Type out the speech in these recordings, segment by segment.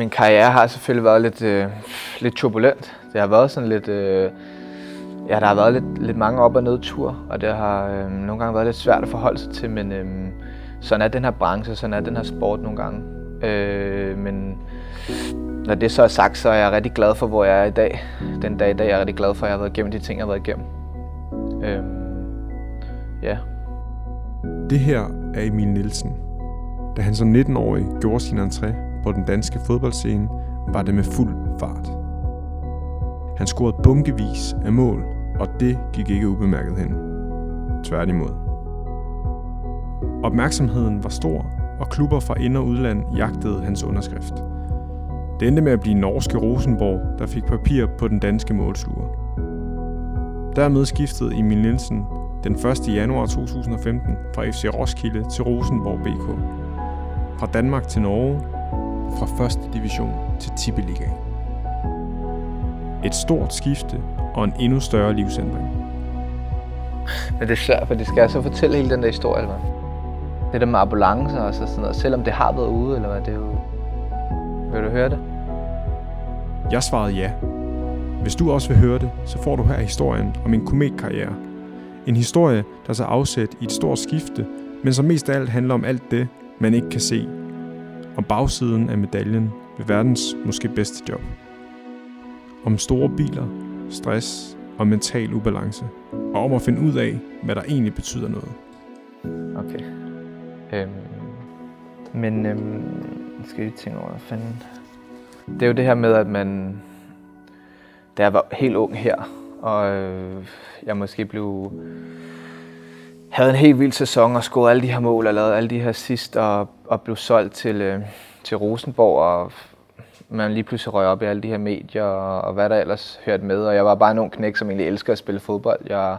Min karriere har selvfølgelig været lidt turbulent. Det har været sådan lidt, der har været lidt mange op- og nedture, og det har nogle gange været lidt svært at forholde sig til, men sådan er den her branche, sådan er den her sport nogle gange. Men når det så er sagt, så er jeg rigtig glad for, hvor jeg er i dag. Den dag i dag er jeg rigtig glad for, at jeg har været igennem de ting, jeg har været igennem. Ja. Det her er Emil Nielsen. Da han som 19-årig gjorde sin entré på den danske fodboldscene, var det med fuld fart. Han scorede bunkevis af mål, og det gik ikke ubemærket hen. Tværtimod. Opmærksomheden var stor, og klubber fra ind- og udland jagtede hans underskrift. Det endte med at blive norske Rosenborg, der fik papir på den danske målsluger. Dermed skiftede Emil Nielsen den 1. januar 2015 fra FC Roskilde til Rosenborg BK. Fra Danmark til Norge, fra 1. division til tippeligaen. Et stort skifte og en endnu større livsændring. Men det er svært, for det skal jeg så fortælle hele den der historie, eller hvad? Det der med ambulancer og sådan noget, selvom det har været ude, eller hvad, det er jo... Vil du høre det? Jeg svarede ja. Hvis du også vil høre det, så får du her historien om min kometkarriere. En historie, der så afsæt i et stort skifte, men som mest af alt handler om alt det, man ikke kan se. Om bagsiden af medaljen ved verdens måske bedste job. Om store biler, stress og mental ubalance. Og om at finde ud af, hvad der egentlig betyder noget. Okay. Men skal jeg tænke over, hvad fanden... Det er jo det her med, at man... Da jeg var helt ung her, og jeg måske blev... Havde en helt vild sæson og scorede alle de her mål og lavede alle de her assist og blev solgt til Rosenborg, og man lige pludselig røg op i alle de her medier og hvad der ellers hørte med. Og jeg var bare en ung knæk, som egentlig elsker at spille fodbold. Jeg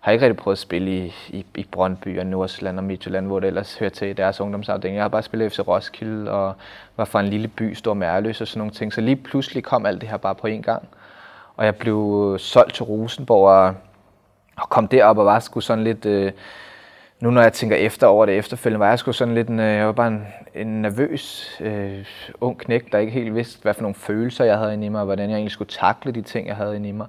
har ikke rigtig prøvet at spille i Brøndby og Nordsjælland og Midtjylland, hvor det ellers hører til i deres ungdomsafdeling. Jeg har bare spillet FC Roskilde og var fra en lille by, stor Mærløse og sådan nogle ting. Så lige pludselig kom alt det her bare på én gang. Og jeg blev solgt til Rosenborg og kom derop og var sgu sådan lidt... Nu når jeg tænker efter over det efterfølgende, var jeg sgu sådan lidt... Jeg var bare en nervøs ung knægt, der ikke helt vidste, hvad for nogle følelser jeg havde inde i mig, og hvordan jeg egentlig skulle takle de ting, jeg havde inde i mig.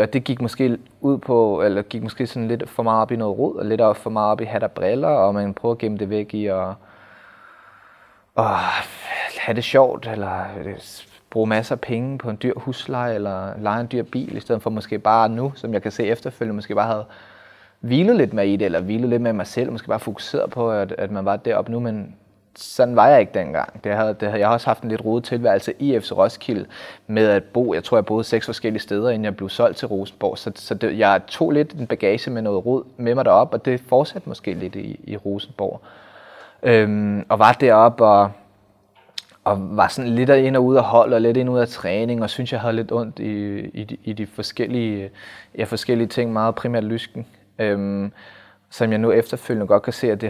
Og det gik måske ud på, eller gik måske sådan lidt for meget op i noget rod, og lidt for meget op i hat og briller, og man prøver at gemme det væk i og have det sjovt, eller bruge masser af penge på en dyr husleje, eller leje en dyr bil, i stedet for måske bare nu, som jeg kan se efterfølgende, måske bare havde hvilet lidt mere i det, eller hvilet lidt mere i mig selv, måske bare fokuseret på, at man var deroppe nu, men sådan var jeg ikke dengang. Jeg har også haft en lidt rodet tilværelse i FC Roskilde med at bo. Jeg tror, jeg boede 6 forskellige steder, inden jeg blev solgt til Rosenborg, så jeg tog lidt en bagage med noget rod med mig deroppe, og det fortsatte måske lidt i Rosenborg. Og var deroppe og var sådan lidt ind og ud af hold og lidt ind og ud af træning, og synes jeg havde lidt ondt i de forskellige ting, meget primært lysken, som jeg nu efterfølgende godt kan se, at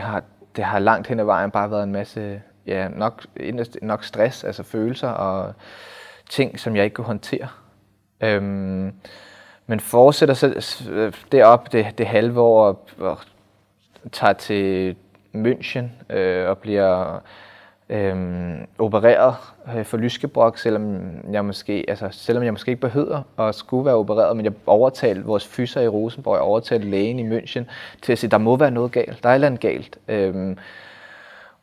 det har langt hen ad vejen bare været en masse, ja, nok stress, altså følelser og ting, som jeg ikke kunne håndtere. Men fortsætter så derop det halve år og tager til München og bliver... opereret for lyskebrok, selvom jeg måske ikke behøver at skulle være opereret, men jeg overtalte vores fyser i Rosenborg, jeg overtalte lægen i München til at sige, der må være noget galt, der er et eller andet galt.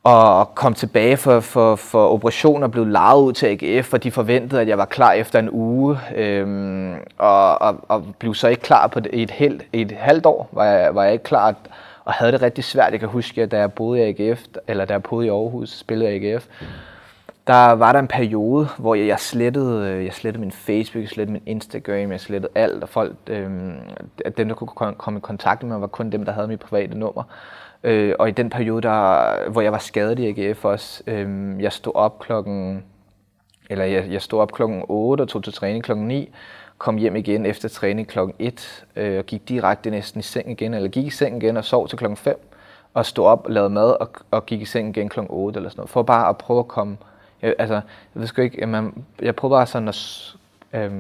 Og kom tilbage for operationen og blev lejet ud til AGF, og de forventede, at jeg var klar efter en uge, og blev så ikke klar på det. I et halvt år var jeg ikke klar, og havde det rigtig svært. Jeg kan huske, at da jeg boede i AGF, eller da jeg boede i Aarhus, spillede i AGF, der var der en periode, hvor jeg slettede min Facebook, jeg slettede min Instagram, jeg slettede alt, og folk, dem der kunne komme i kontakt med mig, var kun dem, der havde mit private nummer. Og i den periode, hvor jeg var skadet i AGF også, jeg stod op klokken 8 og tog til træning klokken 9, kom hjem igen efter træning klokken 1, og gik direkte næsten i seng igen, eller gik i seng igen og sov til klokken 5, og stod op og lavede mad og gik i seng igen klokken 8 eller sådan noget, for bare at prøve at komme, jeg prøvede bare sådan at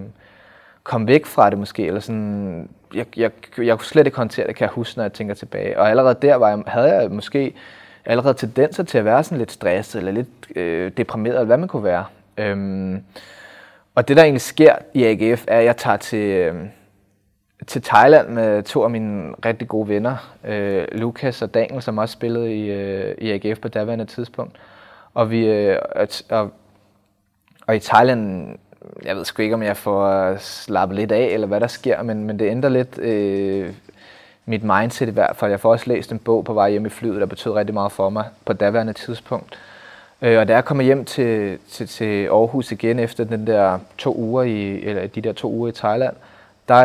komme væk fra det måske, eller sådan, jeg kunne slet ikke håndtere det, kan jeg huske, når jeg tænker tilbage, og allerede der havde jeg måske allerede tendenser til at være sådan lidt stresset, eller lidt deprimeret, eller hvad man kunne være. Og det, der egentlig sker i AGF, er, at jeg tager til Thailand med to af mine rigtig gode venner, Lukas og Daniel, som også spillede i AGF på daværende tidspunkt. Og vi og i Thailand, jeg ved sgu ikke, om jeg får slappet lidt af, eller hvad der sker, men det ændrer lidt mit mindset i hvert fald. Jeg får også læst en bog på vej hjem i flyet, der betød rigtig meget for mig på daværende tidspunkt. Og da jeg kommer hjem til Aarhus igen efter de der 2 uger i Thailand, der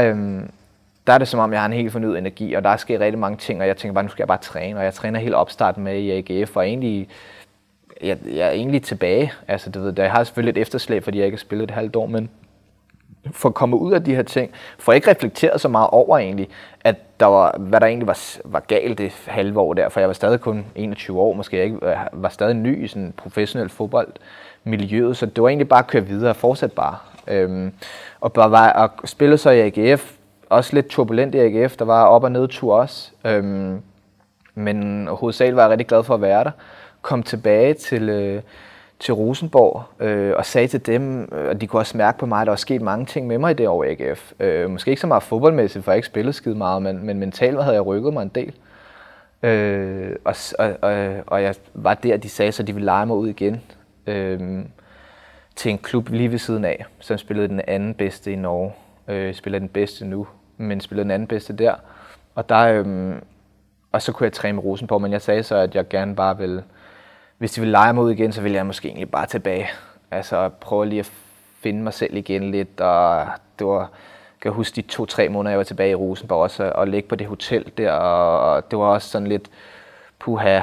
er det som om, jeg har en helt fornyet energi, og der sker rigtig mange ting, og jeg tænker bare, nu skal jeg bare træne, og jeg træner helt opstarten med i AGF, og egentlig, jeg er egentlig tilbage. Altså, det ved jeg har selvfølgelig et efterslæb, fordi jeg ikke har spillet et halvt år, men for at komme ud af de her ting, for ikke reflekteret så meget over egentlig, at hvad der egentlig var galt det halve år der, for jeg var stadig kun 21 år, måske jeg var stadig ny i sådan professionel fodboldmiljøet, så det var egentlig bare at køre videre og fortsætte bare. Og spillede så i AGF, også lidt turbulent i AGF, der var op- og nedtur også, men hovedsageligt var jeg rigtig glad for at være der. Kom tilbage til Rosenborg og sagde til dem, og de kunne også mærke på mig, at der var sket mange ting med mig i det år i AGF. Måske ikke så meget fodboldmæssigt, for jeg ikke spillede skide meget, men mentalt havde jeg rykket mig en del. Og jeg var der, de sagde, så de ville lege mig ud igen til en klub lige ved siden af, som spillede den anden bedste i Norge. Spiller den bedste nu, men spillede den anden bedste der. Og så kunne jeg træne med Rosenborg, men jeg sagde så, at jeg gerne bare ville... Hvis de ville lege mig ud igen, så ville jeg måske egentlig bare tilbage. Altså prøve lige at finde mig selv igen lidt. Og det var, kan jeg huske, de 2-3 måneder, jeg var tilbage i Rosenborg også, og ligge på det hotel der. Og det var også sådan lidt puha.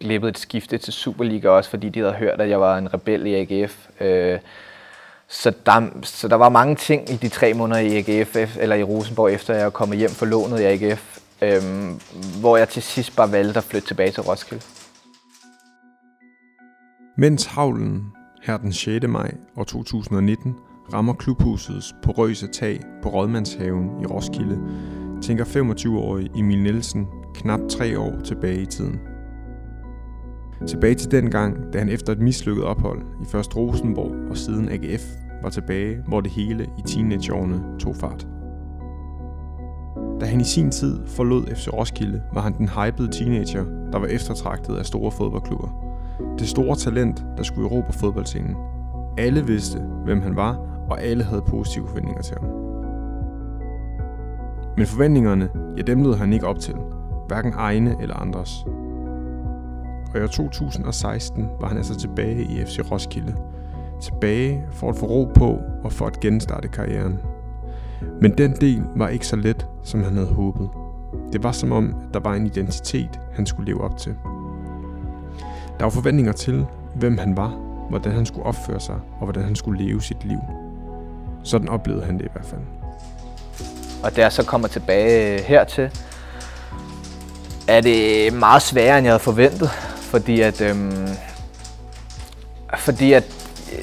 Glippede et skifte til Superliga også, fordi de havde hørt, at jeg var en rebel i AGF. Så der var mange ting i de 3 måneder i AGF, eller i Rosenborg, efter jeg var kommet hjem for lånet i AGF. Hvor jeg til sidst bare valgte at flytte tilbage til Roskilde. Mens havlen her den 6. maj år 2019 rammer klubhusets porøse tag på Rødmandshaven i Roskilde, tænker 25-årige Emil Nielsen knap 3 år tilbage i tiden. Tilbage til den gang, da han efter et mislykket ophold i først Rosenborg og siden AGF var tilbage, hvor det hele i teenageårene tog fart. Da han i sin tid forlod FC Roskilde, var han den hypede teenager, der var eftertragtet af store fodboldklubber. Det store talent, der skulle erobre fodboldscenen. Alle vidste, hvem han var, og alle havde positive forventninger til ham. Men forventningerne, dem lød han ikke op til. Hverken egne eller andres. Og i år 2016 var han altså tilbage i FC Roskilde. Tilbage for at få ro på og for at genstarte karrieren. Men den del var ikke så let, som han havde håbet. Det var som om, at der var en identitet, han skulle leve op til. Der var forventninger til, hvem han var, hvordan han skulle opføre sig og hvordan han skulle leve sit liv. Sådan oplevede han det i hvert fald. Og da jeg så kommer tilbage hertil, er det meget sværere, end jeg havde forventet. Fordi at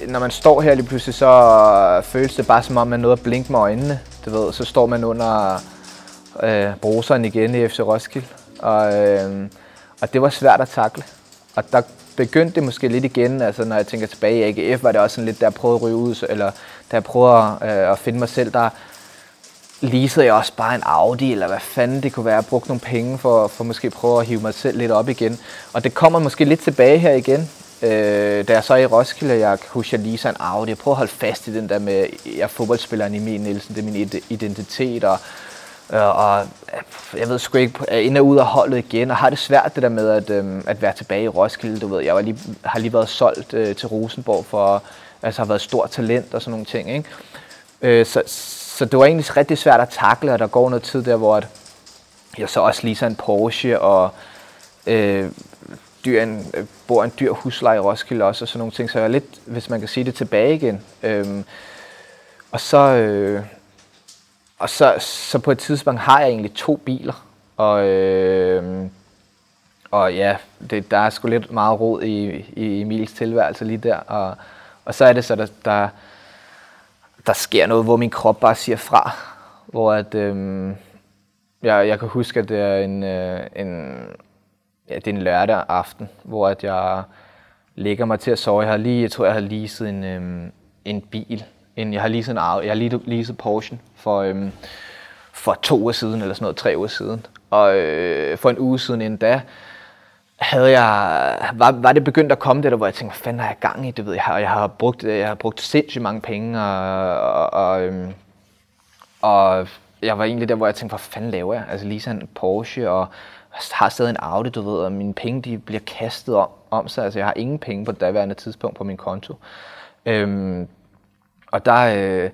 når man står her lige pludselig, så føles det bare som om, man er nået at blinke med øjnene. Du ved, så står man under bruseren igen i FC Roskilde, og det var svært at takle. Og der begyndte det måske lidt igen, altså når jeg tænker tilbage i AGF, var det også sådan lidt, da jeg prøvede at ryge ud, eller da jeg prøvede at finde mig selv, der leasede jeg også bare en Audi, eller hvad fanden det kunne være, jeg brugte nogle penge for måske prøve at hive mig selv lidt op igen. Og det kommer måske lidt tilbage her igen. Da jeg så er i Roskilde, jeg husker lige sådan en Audi. Jeg prøver at holde fast i den der med, jeg er fodboldspilleren Emil Nielsen, det er min identitet, og jeg ved sgu ikke, er ind og ud af holdet igen, og har det svært det der med at være tilbage i Roskilde, du ved. Jeg har lige været solgt til Rosenborg for, altså har været stort talent og sådan nogle ting, ikke? Så det var egentlig rigtig svært at takle, og der går noget tid der, hvor jeg så også lige sådan en Porsche, og bor en dyr husleje i Roskilde også, og sådan nogle ting, så jeg er lidt, hvis man kan sige det, tilbage igen. Og så på et tidspunkt har jeg egentlig 2 biler, og ja, der er sgu lidt meget rod i Emils tilværelse lige der, og så er det så, der sker noget, hvor min krop bare siger fra, hvor at, jeg kan huske, at det er en lørdag aften, hvor at jeg lægger mig til at sove. Jeg har leaset Porsche for 2 uger siden, eller sådan noget, 3 uger siden. Og for en uge siden inden da, var det begyndt at komme det der, hvor jeg tænkte, hvad fanden har jeg gang i? Det ved jeg, og jeg har brugt sindssygt mange penge, og jeg var egentlig der, hvor jeg tænkte, hvad fanden laver jeg? Altså leaser en Porsche, og har stadig en Audi, du ved, og mine penge, de bliver kastet om sig. Altså jeg har ingen penge på det daværende tidspunkt på min konto. Og der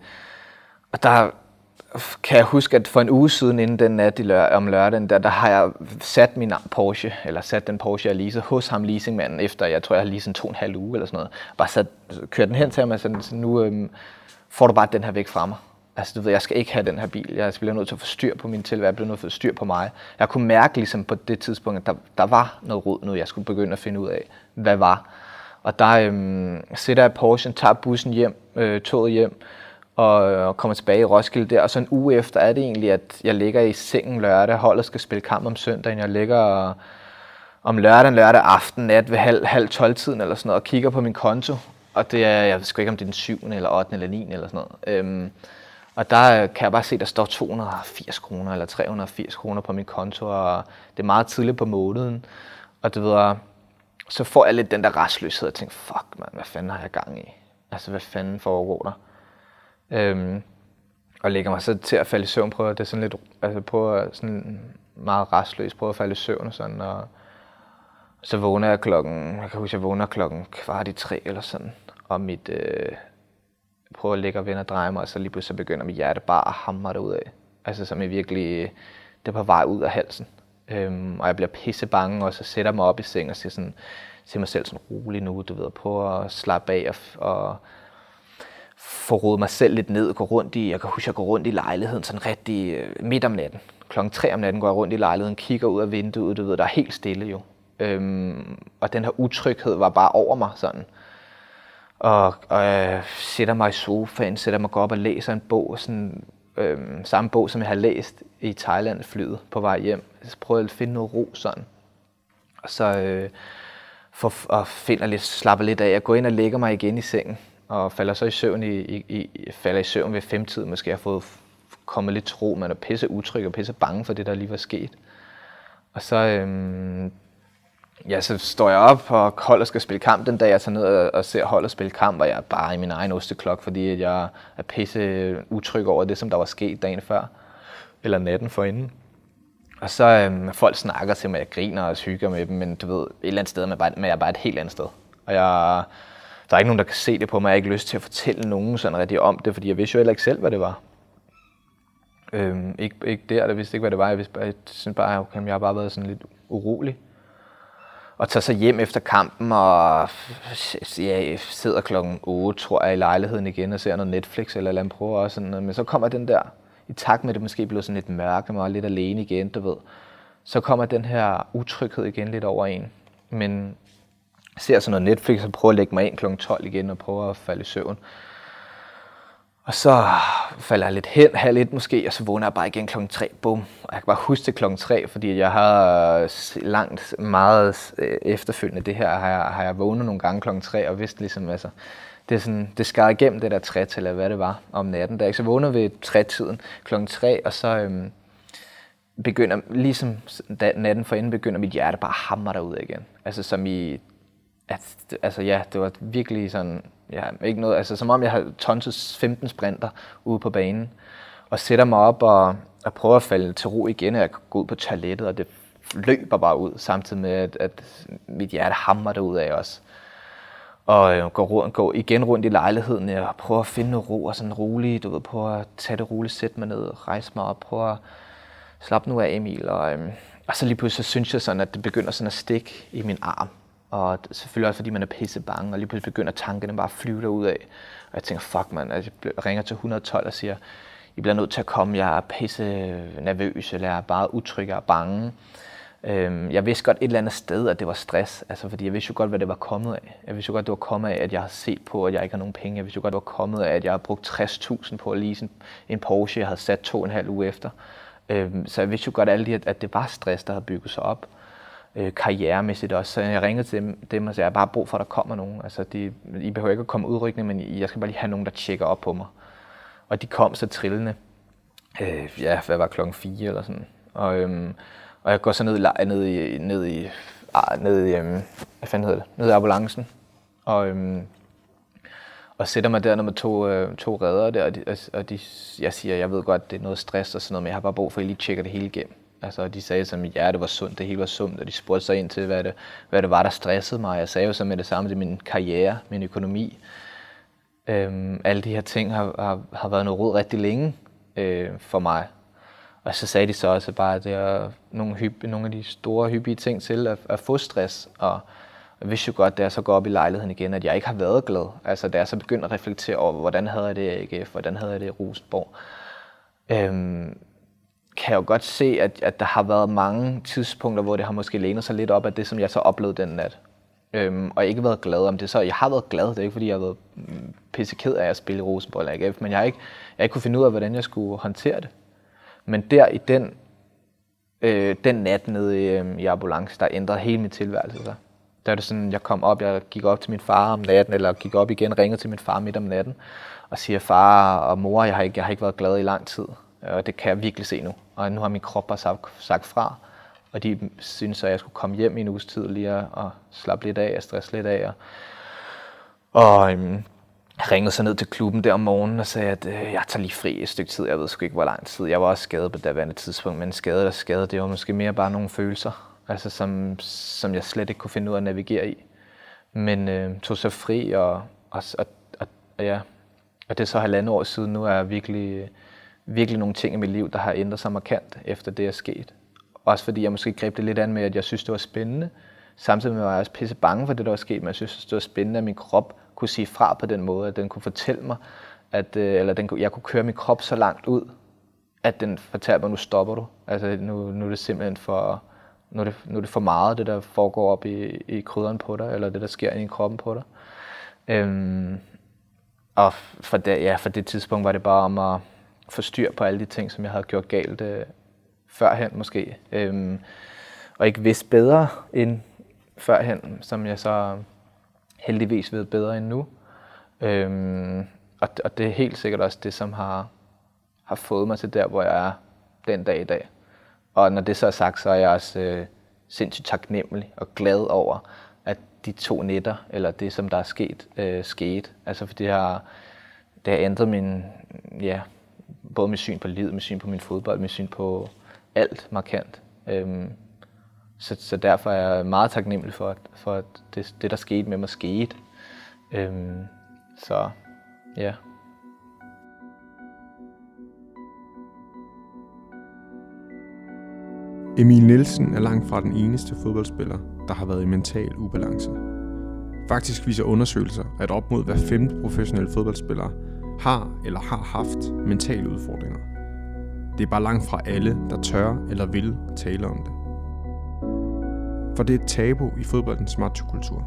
kan jeg huske, at for en uge siden inden den nat om lørdagen, der har jeg sat min Porsche, eller sat den Porsche, jeg leasede hos ham, leasingmanden, efter jeg tror, jeg har leaset 2,5 uger eller sådan noget. Bare kørt den hen til ham og sagde, nu får du bare den her væk fra mig. Altså du ved, jeg skal ikke have den her bil, jeg bliver nødt til at få styr på min tilværelse, jeg bliver nødt til at få styr på mig. Jeg kunne mærke ligesom på det tidspunkt, at der var noget rod nu, jeg skulle begynde at finde ud af, hvad var. Og der sætter jeg Porsche'en, tager bussen hjem, toget hjem, og kommer tilbage i Roskilde der. Og så en uge efter er det egentlig, at jeg ligger i sengen lørdag, holdet skal spille kamp om søndagen, jeg ligger om lørdag aften, nat ved 11:30-tiden eller sådan noget, og kigger på min konto. Og det er, jeg ved sgu ikke, om det er den 7. eller 8. eller 9. eller sådan noget. Og der kan jeg bare se, der står 280 kroner eller 380 kroner på min konto, og det er meget tidligt på måneden. Og du ved, så får jeg lidt den der rastløshed og tænker, fuck man, hvad fanden har jeg gang i? Altså, hvad fanden foregår der? Og lægger mig så til at falde i søvn, prøver det sådan lidt, altså prøver sådan meget rastløs, prøver at falde i søvn og sådan, og så vågner jeg klokken 2:45 eller sådan, og mit, prøver at ligge og vende og dreje mig, og så lige pludselig begynder mit hjerte bare at hamre derudad, altså som jeg virkelig, det er på vej ud af halsen. Og jeg bliver pissebange, og så sætter jeg mig op i sengen og ser mig selv sådan rolig nu, du ved, på at slappe af og få rodet mig selv lidt ned og gå rundt i, jeg kan huske, jeg går rundt i lejligheden sådan rigtig midt om natten. 3:00 AM går jeg rundt i lejligheden, kigger ud af vinduet, du ved, der er helt stille jo. Og den her utryghed var bare over mig sådan. Og jeg sætter mig i sofaen, sætter mig op og læser en bog, sådan samme bog, som jeg har læst i Thailand flyet på vej hjem. Så prøvede jeg at finde noget ro sådan. Og så slapper lidt af. Jeg går ind og lægger mig igen i sengen. Og falder så i søvn, falder i søvn ved 5-tiden måske. Jeg har fået kommet lidt til ro. Man er pisse utryg og pisse bange for det, der lige var sket. Og så, så står jeg op, og holdet skal spille kamp den dag. Jeg tager ned og ser holdet spille kamp, og jeg er bare i min egen osteklok, fordi jeg er pisse utryg over det, som der var sket dagen før. Eller natten forinden. Og så folk snakker til mig, jeg griner og hygger med dem, men du ved, et eller andet sted, men jeg er bare et helt andet sted. Og der er ikke nogen, der kan se det på mig. Jeg har ikke lyst til at fortælle nogen sådan rigtig om det, fordi jeg vidste jo heller ikke selv, hvad det var. Jeg vidste ikke, hvad det var. Jeg synes bare, okay, jeg har bare været sådan lidt urolig. Og tager så hjem efter kampen, og jeg sidder klokken 8, tror jeg, i lejligheden igen og ser noget Netflix eller andet, prøver også sådan noget. Men så kommer den der, i takt med det måske blev sådan lidt mørke, og lidt alene igen, du ved. Så kommer den her utryghed igen lidt over en. Men jeg ser sådan noget Netflix og prøver at lægge mig ind kl. 12 igen og prøver at falde i søvn. Og så falder jeg lidt hen, 1:30 måske, og så vågner jeg bare igen kl. 3. Bum. Og jeg kan bare huske det kl. 3, fordi jeg har langt meget efterfølgende det her, har jeg vågnet nogle gange kl. 3 og vidste ligesom, altså, det er sådan, det skar igennem det der 3 eller hvad det var om natten. Da jeg så vågner ved 3-tiden kl. 3, og så begynder, ligesom natten forinden, begynder mit hjerte bare at hamre derud igen. Altså som i... Altså ja, det var virkelig sådan, ja, ikke noget, altså som om jeg havde tonset 15 sprinter ude på banen, og sætter mig op og prøver at falde til ro igen, og jeg går ud på toilettet, og det løber bare ud, samtidig med, at mit hjerte hamrer derudad også. Og jeg går igen rundt i lejligheden, og prøver at finde noget ro, og sådan roligt, du ved, prøver at tage det roligt, sætte mig ned, rejse mig op, prøver at slappe nu af, Emil, og så lige pludselig så synes jeg sådan, at det begynder sådan at stikke i min arm. Og selvfølgelig også fordi man er pisse bange, og lige pludselig begynder tankerne bare at flyve derudad. Og jeg tænker, fuck man, altså, jeg ringer til 112 og siger, I bliver nødt til at komme, jeg er pisse nervøs, eller jeg er bare utryg og bange. Jeg vidste godt et eller andet sted, at det var stress, altså fordi jeg vidste jo godt, hvad det var kommet af. Jeg vidste jo godt, det var kommet af, at jeg har set på, at jeg ikke har nogen penge. Jeg vidste jo godt, det var kommet af, at jeg har brugt 60.000 på at lease en Porsche, jeg havde sat 2,5 uger efter. Så jeg vidste jo godt, at det var stress, der havde bygget sig op. karrieremæssigt også. Så jeg ringede til dem og sagde, jeg har bare brug for, at der kommer nogen. Altså, I behøver ikke at komme udrykkende, men jeg skal bare lige have nogen, der tjekker op på mig. Og de kom så trillende. Hvad var klokken 4 eller sådan. Og jeg går så ned i ambulancen. Og sætter mig der med to reddere der, og de, jeg siger, jeg ved godt, det er noget stress og sådan noget, men jeg har bare brug for, at I lige tjekker det hele igennem. Altså, og de sagde som mit hjerte var sundt, det hele var sundt, og de spurgte sig ind til, hvad det var, der stressede mig. Jeg sagde jo så med det samme, til min karriere, min økonomi. Alle de her ting har været noget rod rigtig længe for mig. Og så sagde de så også bare, at det er nogle af de store, hyppige ting til at få stress. Og jeg vidste jo godt, da jeg så går op i lejligheden igen, at jeg ikke har været glad. Altså, da jeg så begyndte at reflektere over, hvordan havde jeg det i AGF, hvordan havde jeg det i Rosenborg, kan jeg jo godt se, at der har været mange tidspunkter, hvor det har måske lænet sig lidt op af det, som jeg så oplevede den nat. Og ikke været glad om det. Så jeg har været glad, det er ikke fordi, jeg har været pisseked af at spille i Rosenborg eller AGF, men jeg har ikke kunne finde ud af, hvordan jeg skulle håndtere det. Men der i den nat nede i ambulance, der ændrede hele min tilværelse sig. Der er det sådan, jeg gik op til min far om natten, eller gik op igen, ringede til min far midt om natten, og siger, far og mor, jeg har ikke været glad i lang tid, og det kan jeg virkelig se nu. Og nu har min krop bare sagt fra, og de synes, at jeg skulle komme hjem i en uges tid lige og slappe lidt af, og stresse lidt af. Og jeg ringede så ned til klubben der om morgenen og sagde, at jeg tager lige fri et stykke tid, jeg ved sgu ikke, hvor lang tid. Jeg var også skadet på daværende tidspunkt, men skade, det var måske mere bare nogle følelser. Altså som jeg slet ikke kunne finde ud af at navigere i, men tog så fri og det er så 1,5 år siden nu, er virkelig virkelig nogle ting i mit liv, der har ændret sig markant efter det er sket. Også fordi jeg måske greb det lidt an med, at jeg synes det var spændende, samtidig med at jeg var også pisse bange for det der var sket, men jeg synes det var spændende, at min krop kunne sige fra på den måde, at den kunne fortælle mig, jeg kunne køre min krop så langt ud, at den fortalte mig, nu stopper du. Altså nu er det simpelthen for nu er det for meget, det der foregår op i krydderen på dig, eller det der sker inde i kroppen på dig. Og for det tidspunkt var det bare om at få styr på alle de ting, som jeg havde gjort galt førhen måske. Og ikke vidste bedre end førhen, som jeg så heldigvis ved bedre end nu. Og det er helt sikkert også det, som har fået mig til der, hvor jeg er den dag i dag. Og når det så er sagt, så er jeg også sindssygt taknemmelig og glad over, at de 2 nætter, eller det, som der er sket, skete. Altså, for det har ændret både mit syn på livet, mit syn på min fodbold, mit syn på alt markant. Så derfor er jeg meget taknemmelig for at det, der skete med mig, skete. Så ja. Yeah. Emil Nielsen er langt fra den eneste fodboldspiller, der har været i mental ubalance. Faktisk viser undersøgelser, at op mod hver 5. professionelle fodboldspiller har eller har haft mentale udfordringer. Det er bare langt fra alle, der tør eller vil tale om det. For det er et tabu i fodboldens machokultur.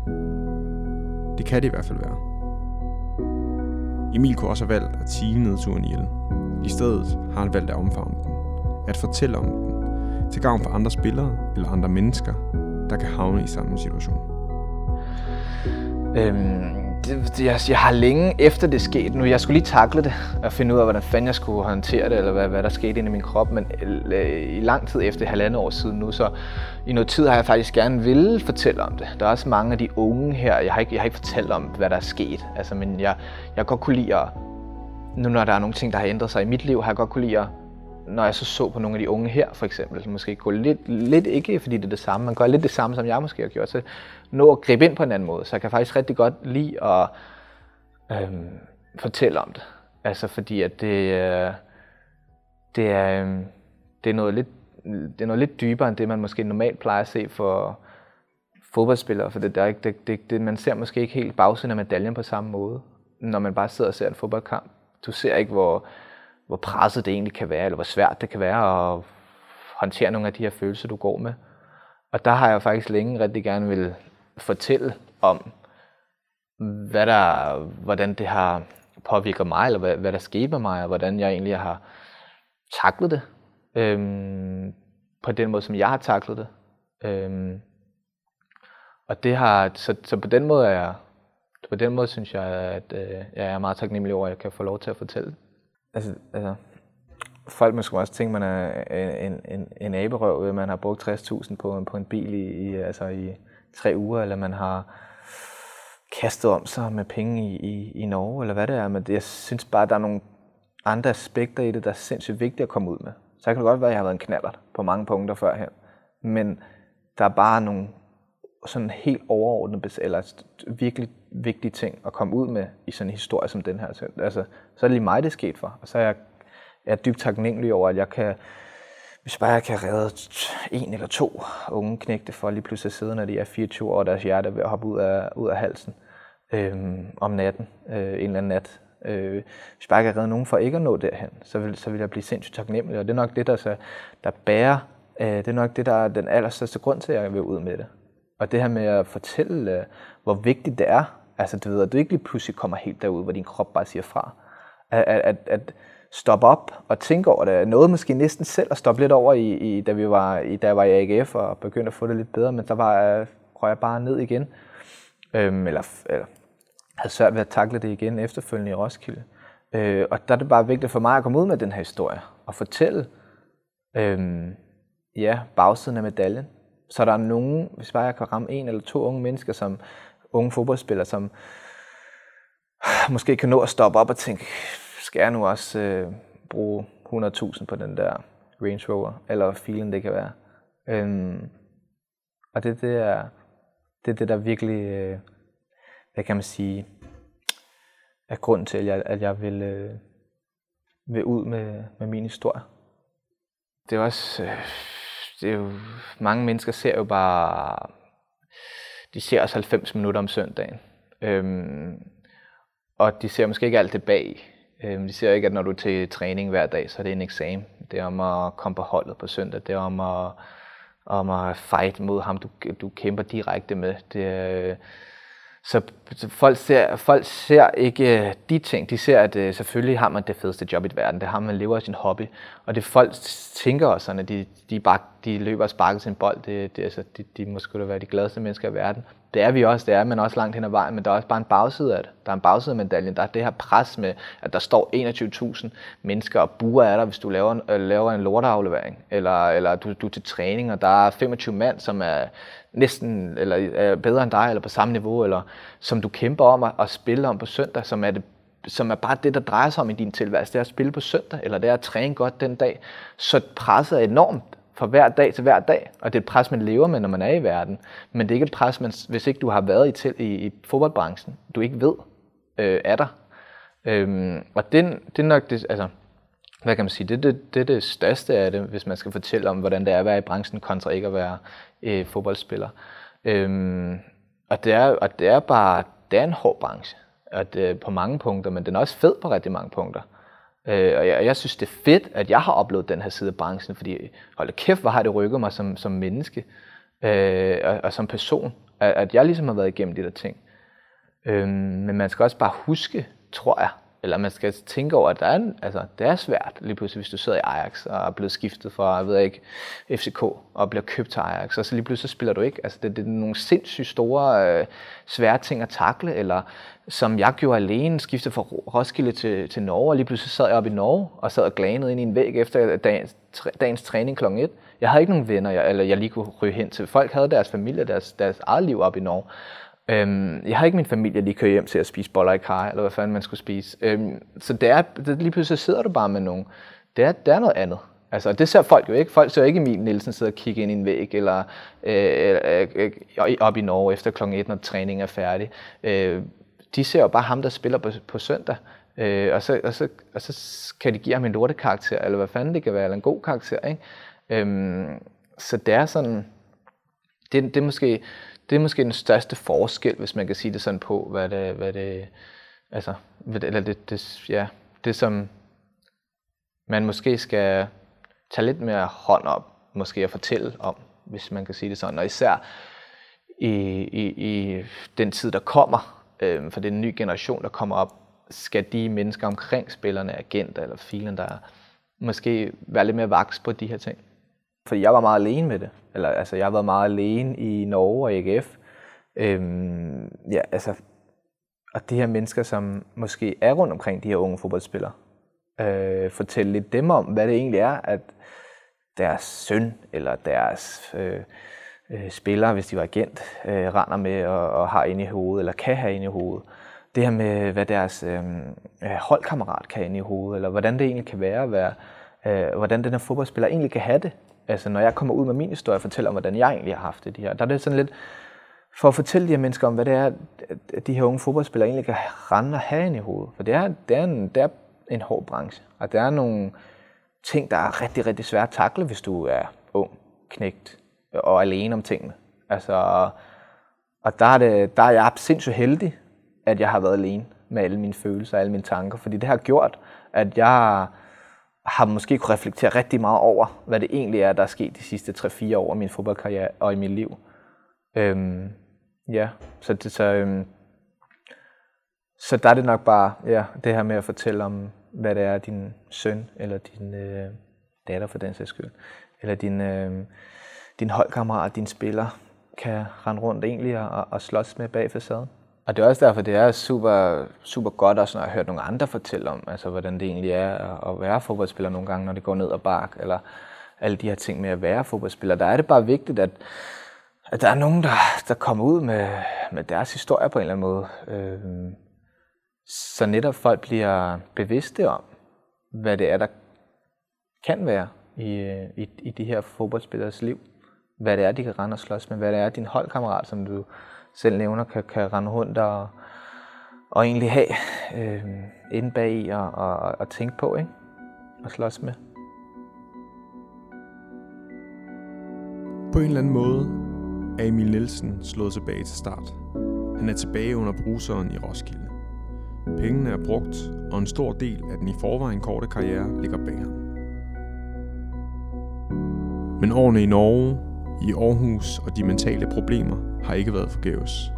Det kan det i hvert fald være. Emil kunne også have valgt at tie nedturen ihjel. I stedet har han valgt at omfavne den, at fortælle om den, til gavn for andre spillere eller andre mennesker, der kan havne i samme situation. Jeg har længe efter det skete nu. Jeg skulle lige takle det og finde ud af, hvordan fanden jeg skulle håndtere det, eller hvad der skete inde i min krop, men i lang tid efter, 1,5 år siden nu, så i noget tid har jeg faktisk gerne ville fortælle om det. Der er også mange af de unge her, jeg har ikke fortalt om, hvad der er sket, altså, men jeg godt kunne lide at, nu når der er nogle ting, der har ændret sig i mit liv, har jeg godt kunne lide at, når jeg så på nogle af de unge her, for eksempel, som måske går lidt ikke, fordi det er det samme, man gør lidt det samme, som jeg måske har gjort, så nå at gribe ind på en anden måde. Så jeg kan faktisk rigtig godt lide at fortælle om det. Altså fordi, at det er noget lidt dybere, end det, man måske normalt plejer at se for fodboldspillere, for det, man ser måske ikke helt bagsiden af medaljen på samme måde, når man bare sidder og ser en fodboldkamp. Du ser ikke, hvor presset det egentlig kan være, eller hvor svært det kan være at håndtere nogle af de her følelser, du går med. Og der har jeg faktisk længe rigtig gerne vil fortælle om, hvordan det har påvirket mig, eller hvad der skete med mig, og hvordan jeg egentlig har taklet det. På den måde, som jeg har taklet det. Og det har så på den måde er jeg, på den måde synes jeg, at jeg er meget taknemmelig over, at jeg kan få lov til at fortælle. Altså folk måske også tænke, man er en aberøv, man har brugt 60.000 på en bil i 3 uger, eller man har kastet om sig med penge i Norge, eller hvad det er. Men jeg synes bare, at der er nogle andre aspekter i det, der er sindssygt vigtigt at komme ud med. Så kan det godt være, at jeg har været en knallert på mange punkter førhen, men der er bare nogle sådan helt overordnede, eller virkelig vigtige ting at komme ud med i sådan en historie som den her. Altså, så er det lige mig, det er sket for, og så er jeg er dybt taknemmelig over, at jeg kan, hvis bare jeg kan redde 1 eller 2 unge knægte for lige pludselig at sidde, når de er 24 år, og deres hjerte er ved at hoppe ud af halsen om natten, en eller anden nat. Hvis bare jeg kan redde nogen for ikke at nå derhen, så vil jeg blive sindssygt taknemmelig, og det er nok det, der bærer, det er nok det, der er den allerstørste grund til, at jeg vil ud med det. Og det her med at fortælle, hvor vigtigt det er, altså du ved, at du ikke lige pludselig kommer helt derud, hvor din krop bare siger fra. At stoppe op og tænke over det. Noget måske næsten selv at stoppe lidt over da jeg var i AGF og begyndte at få det lidt bedre, men der røg jeg bare ned igen. Eller havde svært ved at takle det igen efterfølgende i Roskilde. Og der er det bare vigtigt for mig at komme ud med den her historie og fortælle bagsiden af medaljen. Så der er nogen, hvis bare jeg kan ramme 1 eller 2 unge mennesker, som unge fodboldspillere, som måske kan nå at stoppe op og tænke, skal jeg nu også bruge 100.000 på den der Range Rover, eller filen det kan være. Og det er det, der virkelig, hvad kan man sige, er grunden til, at jeg vil ud med min historie. Det er også... Det er jo, mange mennesker ser jo bare, de ser os 90 minutter om søndagen, og de ser måske ikke alt det bag. De ser ikke, at når du er til træning hver dag, så er det en eksamen. Det er om at komme på holdet på søndag, det er om at fight mod ham, du kæmper direkte med. Så folk ser ikke de ting. De ser, at selvfølgelig har man det fedeste job i verden. Det har man, lever af sin hobby. Og det folk tænker også sådan, at de løber og sparker sin bold. De må sgu da være de gladeste mennesker i verden. Det er vi også, det er man også langt hen ad vejen. Men der er også bare en bagside af det. Der er en bagside af medaljen. Der er det her pres med, at der står 21.000 mennesker og buer af dig, hvis du laver en lorteaflevering. Eller du er til træning, og der er 25 mand, som er næsten eller bedre end dig, eller på samme niveau, eller som du kæmper om at spille om på søndag, som er bare det, der drejer sig om i din tilværelse. Det er at spille på søndag, eller det er at træne godt den dag. Så presset er enormt fra hver dag til hver dag, og det er et pres, man lever med, når man er i verden. Men det er ikke et pres, hvis ikke du har været i fodboldbranchen, du ikke ved er der. Og det er nok det, altså, hvad kan man sige, det er det største af det, hvis man skal fortælle om, hvordan det er at være i branchen, kontra ikke at være fodboldspiller. Og det er bare, det er en hård branche, og det er på mange punkter, men den er også fed på rigtig mange punkter. Og jeg synes, det er fedt, at jeg har oplevet den her side af branchen, fordi hold kæft, hvor har det rykket mig som menneske og som person, at jeg ligesom har været igennem de der ting. Men man skal også bare huske, tror jeg, eller man skal tænke over, at det er svært lige pludselig, hvis du sidder i Ajax og er blevet skiftet fra, jeg ved ikke, FCK og bliver købt til Ajax, og så lige pludselig så spiller du ikke. Altså, det er nogle sindssygt store, svære ting at takle, eller som jeg gjorde alene, skiftede fra Roskilde til Norge, og lige pludselig sad jeg oppe i Norge og sad og glanede ind i en væg efter dagens træning kl. 1. Jeg havde ikke nogen venner, jeg lige kunne ryge hen til. Folk havde deres familie, deres eget liv oppe i Norge. Jeg har ikke min familie lige kørt hjem til at spise boller i kaj, eller hvad fanden man skulle spise. Så det er lige pludselig sidder du bare med nogen. Det er noget andet. Altså, det ser folk jo ikke. Folk ser jo ikke Emil Nielsen sidde og kigge ind i en væg, eller op i Norge efter kl. 1, når træningen er færdig. De ser jo bare ham, der spiller på søndag. Og så kan de give ham en lortekarakter, eller hvad fanden det kan være, eller en god karakter. Ikke? Så det er sådan... Det er måske den største forskel, hvis man kan sige det sådan på, det som man måske skal tage lidt mere hånd op, måske at fortælle om, hvis man kan sige det sådan, og især i den tid, der kommer, for den nye generation, der kommer op, skal de mennesker omkring spillerne, agenter eller filen, der måske være lidt mere vaks på de her ting. Fordi jeg var meget alene med det. Jeg har været meget alene i Norge og AGF. Ja, altså, og de her mennesker, som måske er rundt omkring de her unge fodboldspillere, fortælle lidt dem om, hvad det egentlig er, at deres søn eller deres spillere, hvis de var agent, render med og har inde i hovedet, eller kan have inde i hovedet. Det her med, hvad deres holdkammerat kan inde i hovedet, eller hvordan det egentlig kan være, hvordan den her fodboldspiller egentlig kan have det. Altså, når jeg kommer ud med min historie og fortæller om, hvordan jeg egentlig har haft det. De her. Der er det sådan lidt for at fortælle de her mennesker om, hvad det er, at de her unge fodboldspillere egentlig kan rende og have inde i hovedet. For det er en hård branche, og der er nogle ting, der er rigtig, rigtig svært at takle, hvis du er ung, knægt og alene om tingene. Altså, og der er jeg sindssygt heldig, at jeg har været alene med alle mine følelser og alle mine tanker, fordi det har gjort, at jeg har måske kunne reflektere rigtig meget over, hvad det egentlig er, der er sket de sidste 3-4 år af min fodboldkarriere og i mit liv. Så der er det nok bare det her med at fortælle om, hvad det er, din søn eller din datter for den sags skyld, eller din holdkammerat, din spiller, kan rende rundt egentlig og slås med bag facaden. Og det er også derfor, det er super, super godt også, når jeg har hørt nogle andre fortælle om, altså hvordan det egentlig er at være fodboldspiller nogle gange, når det går ned og bark, eller alle de her ting med at være fodboldspiller. Der er det bare vigtigt, at der er nogen, der kommer ud med deres historie på en eller anden måde. Så netop folk bliver bevidste om, hvad det er, der kan være i de her fodboldspillers liv. Hvad det er, de kan rende og slås med. Hvad det er, din holdkammerat, som du selv nævner, kan rende rundt og egentlig have inde bagi og tænke på, ikke? Og slås med. På en eller anden måde er Emil Nielsen slået tilbage til start. Han er tilbage under bruseren i Roskilde. Pengene er brugt, og en stor del af den i forvejen korte karriere ligger bag ham. Men årene i Norge, i Aarhus og de mentale problemer har ikke været forgæves,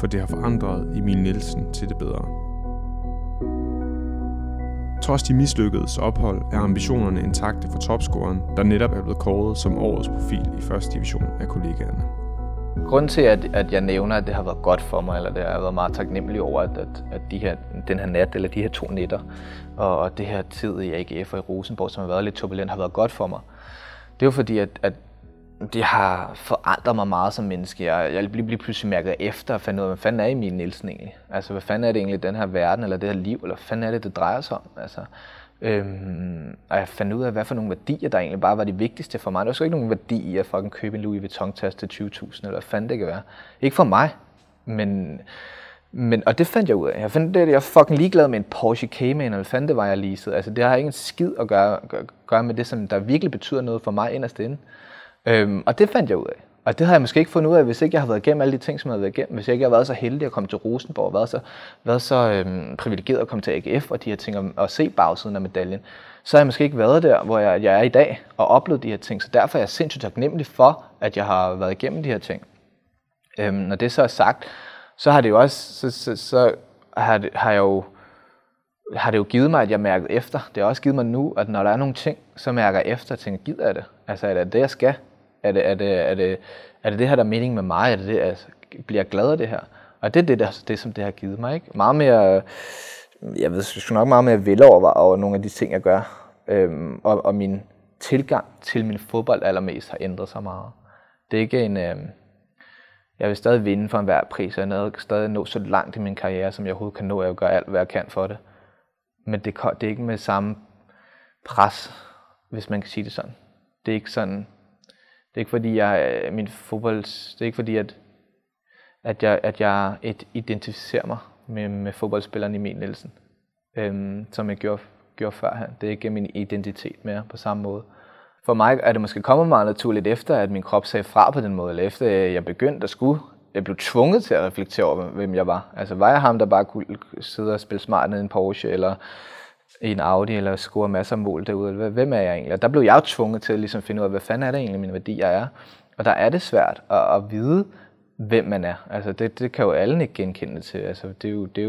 for det har forandret Emil Nielsen til det bedre. Trods de mislykkedes ophold er ambitionerne intakte for topscoreren, der netop er blevet kåret som årets profil i 1. division af kollegaerne. Grunden til, at jeg nævner, at det har været godt for mig, eller det har været meget taknemmelig over, at den her nat, eller de her 2 nætter, og det her tid i AGF og i Rosenborg, som har været lidt turbulent, har været godt for mig. Det er jo fordi, at det har forandret mig meget som menneske. Jeg blev pludselig mærket efter og fandt ud af, hvad fanden er Emil Nielsen egentlig? Altså, hvad fanden er det egentlig, den her verden, eller det her liv, eller hvad fanden er det, det drejer sig om? Altså, og jeg fandt ud af, hvad for nogle værdier, der egentlig bare var de vigtigste for mig. Der var sgu ikke nogen værdi i at fucking købe en Louis Vuitton-taske til 20.000, eller hvad fanden det kan være. Ikke for mig, men og det fandt jeg ud af. Jeg fandt det, at jeg fucking ligeglad med en Porsche Cayman, eller hvad fanden det var, jeg leasede. Altså, det har ikke en skid at gøre med det, som der virkelig betyder noget for mig inderst inde. Og det fandt jeg ud af. Og det har jeg måske ikke fundet ud af, hvis ikke jeg har været igennem alle de ting, som jeg har været igennem. Hvis ikke jeg har været så heldig at komme til Rosenborg, været så privilegeret at komme til AGF og de her ting, og se bagsiden af medaljen, så har jeg måske ikke været der, hvor jeg er i dag, og oplevet de her ting. Så derfor er jeg sindssygt taknemmelig for, at jeg har været igennem de her ting. Når det så er sagt, så har det jo også, har det jo givet mig, at jeg mærkede efter. Det har også givet mig nu, at når der er nogle ting, så mærker jeg efter og tænker, gider jeg det? Altså, er det det, jeg skal? Er det det her, der er mening med mig? Er det det, altså, bliver jeg glad af det her? Og det er det, som det har givet mig, ikke? Meget mere, jeg ved sgu nok meget mere velovervejet over nogle af de ting, jeg gør. Og min tilgang til min fodbold allermest har ændret sig meget. Det er ikke en... Jeg vil stadig vinde for enhver pris, og jeg vil stadig nå så langt i min karriere, som jeg overhovedet kan nå. Jeg vil gøre alt, hvad jeg kan for det. Men det er ikke med samme pres, hvis man kan sige det sådan. Det er ikke sådan... Det er ikke fordi jeg identificerer mig med fodboldspilleren Emil Nielsen, som jeg gjorde førhen. Det er ikke min identitet mere på samme måde. For mig er det måske kommet meget naturligt efter, at min krop sagde fra på den måde, eller efter jeg begyndte at skulle. Jeg blev tvunget til at reflektere over, hvem jeg var. Altså, var jeg ham, der bare kunne sidde og spille smart ned i en Porsche, eller i en Audi, eller score masser af mål derude? Hvem er jeg egentlig? Og der blev jeg tvunget til at ligesom finde ud af, hvad fanden er det egentlig, mine værdier er? Og der er det svært at vide, hvem man er. Altså, det kan jo alle ikke genkende til. Altså, det er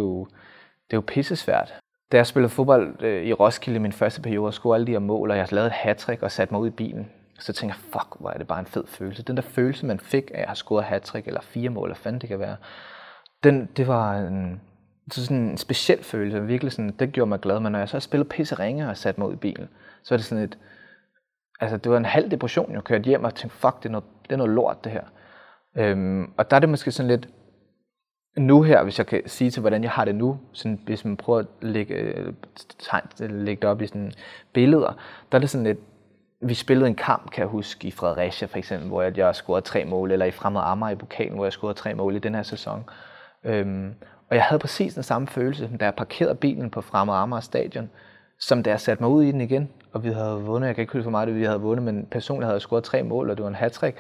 jo pissesvært. Da jeg spillede fodbold i Roskilde i min første periode, og scorede alle de her mål, og jeg lavede et hattrick og satte mig ud i bilen, så tænker jeg, fuck, hvor er det bare en fed følelse. Den der følelse, man fik af at have scoret hat-trick eller 4 mål, eller fanden det kan være, det var sådan en speciel følelse, virkelig sådan, det gjorde mig glad. Men når jeg så spillede pisseringe og satte mig ud i bilen, så var det sådan et, altså det var en halv depression, jeg kørte hjem og tænkte, fuck, det er noget lort det her. Og der er det måske sådan lidt, nu her, hvis jeg kan sige til, hvordan jeg har det nu, sådan, hvis man prøver at lægge det op i sådan billeder, der er det sådan lidt, vi spillede en kamp, kan jeg huske, i Fredericia for eksempel, hvor jeg scorede 3 mål, eller i Fremad Amager i pokalen, hvor jeg scorede 3 mål i den her sæson. Og jeg havde præcis den samme følelse, da jeg parkerede bilen på Fremad Amager stadion, som da jeg satte mig ud i den igen, og vi havde vundet. Jeg kan ikke huske for meget, at vi havde vundet, men personligt havde jeg scoret 3 mål, og det var en hat-trick.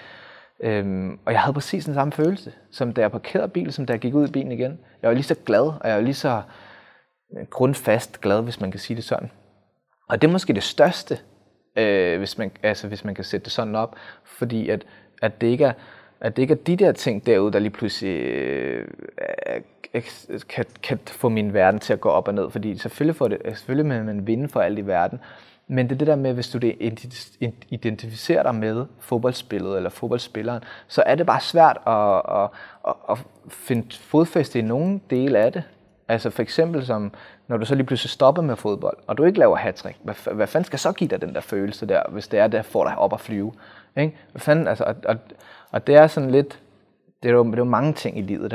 Og jeg havde præcis den samme følelse, som da jeg parkerede bilen, som da jeg gik ud i bilen igen. Jeg var lige så glad, og jeg var lige så grundfast glad, hvis man kan sige det sådan. Og det er måske det største, hvis man kan sætte det sådan op, fordi at det ikke er, de der ting derude, der lige pludselig kan få min verden til at gå op og ned, fordi selvfølgelig vil man vinde for alt i verden, men det er det der med, hvis du identificerer dig med fodboldspillet eller fodboldspilleren, så er det bare svært at finde fodfæste i nogen del af det. Altså for eksempel som, når du så lige pludselig stopper med fodbold, og du ikke laver hat-trick, hvad fanden skal så give dig den der følelse der, hvis det er, der får dig op at flyve? Ikke? Hvad fanden, altså, og det er sådan lidt, det er jo mange ting i livet,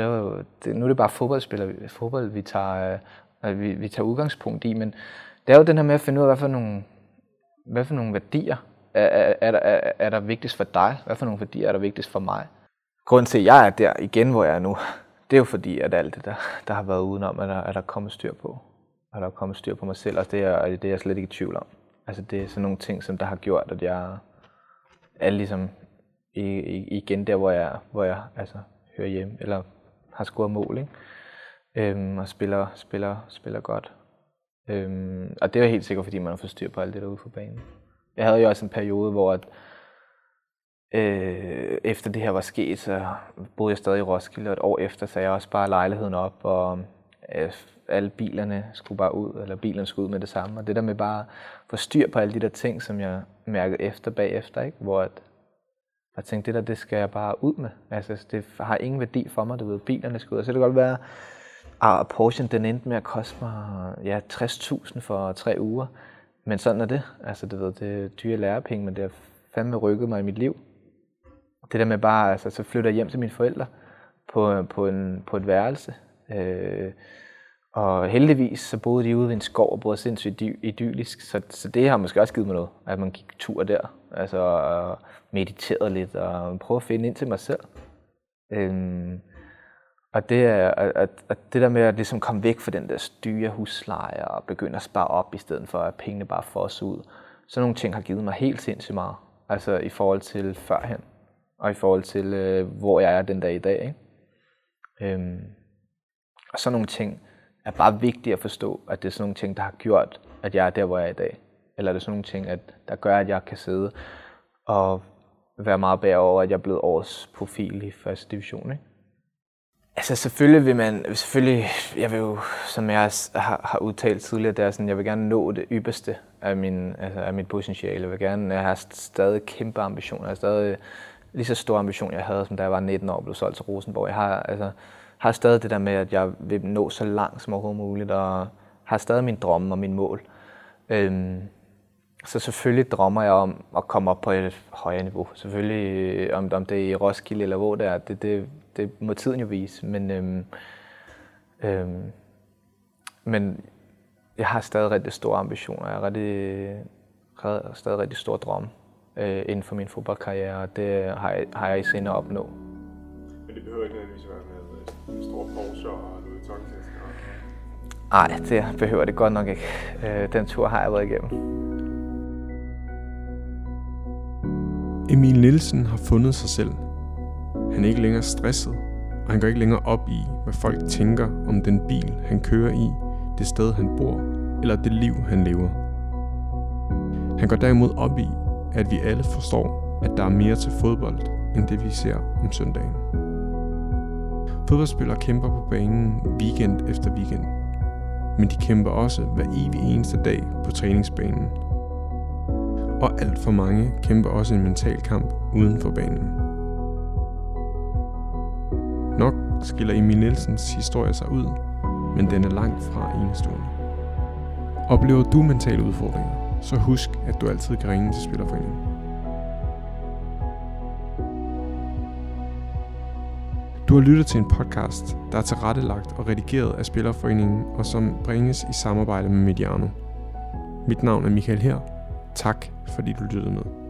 nu er det bare fodbold, vi tager udgangspunkt i, men det er jo den her med at finde ud af, hvad for nogle værdier er der vigtigst for dig, hvad for nogle værdier er der vigtigst for mig. Grunden til, at jeg er der igen, hvor jeg er nu, det er jo fordi, at alt det der har været udenom, at der er kommet styr på. Og der er kommet styr på mig selv, og det er jeg slet ikke i tvivl om. Altså det er sådan nogle ting, som der har gjort, at jeg er ligesom igen der, hvor jeg altså, hører hjemme, eller har scoret mål, ikke? Og spiller godt. Og det var helt sikkert, fordi man har fået styr på alt det derude for banen. Jeg havde jo også en periode, hvor efter det her var sket, så boede jeg stadig i Roskilde, og et år efter sagde jeg også bare lejligheden op, og alle bilerne skulle bare ud, eller bilerne skulle ud med det samme. Og det der med bare at få styr på alle de der ting, som jeg mærkede bagefter, ikke? Hvor jeg tænkte, det skal jeg bare ud med. Altså, det har ingen værdi for mig, du ved, bilerne skulle ud. Og så kan det godt være, at Porsche den endte med at koste mig 60.000 for 3 uger. Men sådan er det. Altså, du ved, det er dyre lærepenge, men det har fandme rykket mig i mit liv. Det der med bare, altså, så flytter jeg hjem til mine forældre på et værelse. Og heldigvis, så boede de ude ved en skov og boede sindssygt idyllisk. Så det har måske også givet mig noget, at man gik tur der. Altså, og mediterede lidt og prøvede at finde ind til mig selv. Og det der med at ligesom komme væk fra den der styre husleje og begynde at spare op, i stedet for at pengene bare fosser ud. Sådan nogle ting har givet mig helt sindssygt meget. Altså i forhold til førhen. Og i forhold til, hvor jeg er den dag i dag. Ikke? Og sådan nogle ting er bare vigtigt at forstå, at det er sådan nogle ting, der har gjort, at jeg er der, hvor jeg er i dag. Eller det er sådan nogle ting, der gør, at jeg kan sidde og være meget bagover, at jeg er blevet årets profil i 1. division. Ikke? Altså selvfølgelig vil man, jeg vil jo, som jeg har udtalt tidligere, det er sådan, jeg vil gerne nå det ypperste af mit potentiale. Jeg har stadig kæmpe ambitioner, jeg har stadig lige så store ambitioner, jeg havde, som da jeg var 19 år og blev solgt til Rosenborg. Jeg har stadig det der med, at jeg vil nå så langt som overhovedet muligt, og har stadig mine drømme og mine mål. Så selvfølgelig drømmer jeg om at komme op på et højere niveau. Selvfølgelig, om det er i Roskilde eller hvor det er, det må tiden jo vise. Men jeg har stadig rigtig store ambitioner. Jeg har stadig rigtig store drømme inden for min fodboldkarriere, og det har jeg i sinde at opnå. Men det behøver ikke nødvendigvis være med store Porsche og noget i tolvkassen? Nej, det behøver det godt nok ikke. Den tur har jeg været igennem. Emil Nielsen har fundet sig selv. Han er ikke længere stresset, og han går ikke længere op i, hvad folk tænker om den bil, han kører i, det sted, han bor, eller det liv, han lever. Han går derimod op i, at vi alle forstår, at der er mere til fodbold, end det vi ser om søndagen. Fodboldspillere kæmper på banen weekend efter weekend, men de kæmper også hver evig eneste dag på træningsbanen. og alt for mange kæmper også en mental kamp uden for banen. Nok skiller Emil Nielsens historie sig ud, men den er langt fra enestående. Oplever du mentale udfordringer, så husk, at du altid kan ringe til Spillerforeningen. Du har lyttet til en podcast, der er tilrettelagt og redigeret af Spillerforeningen, og som bringes i samarbejde med Mediano. Mit navn er Michael Herr. Tak fordi du lyttede med.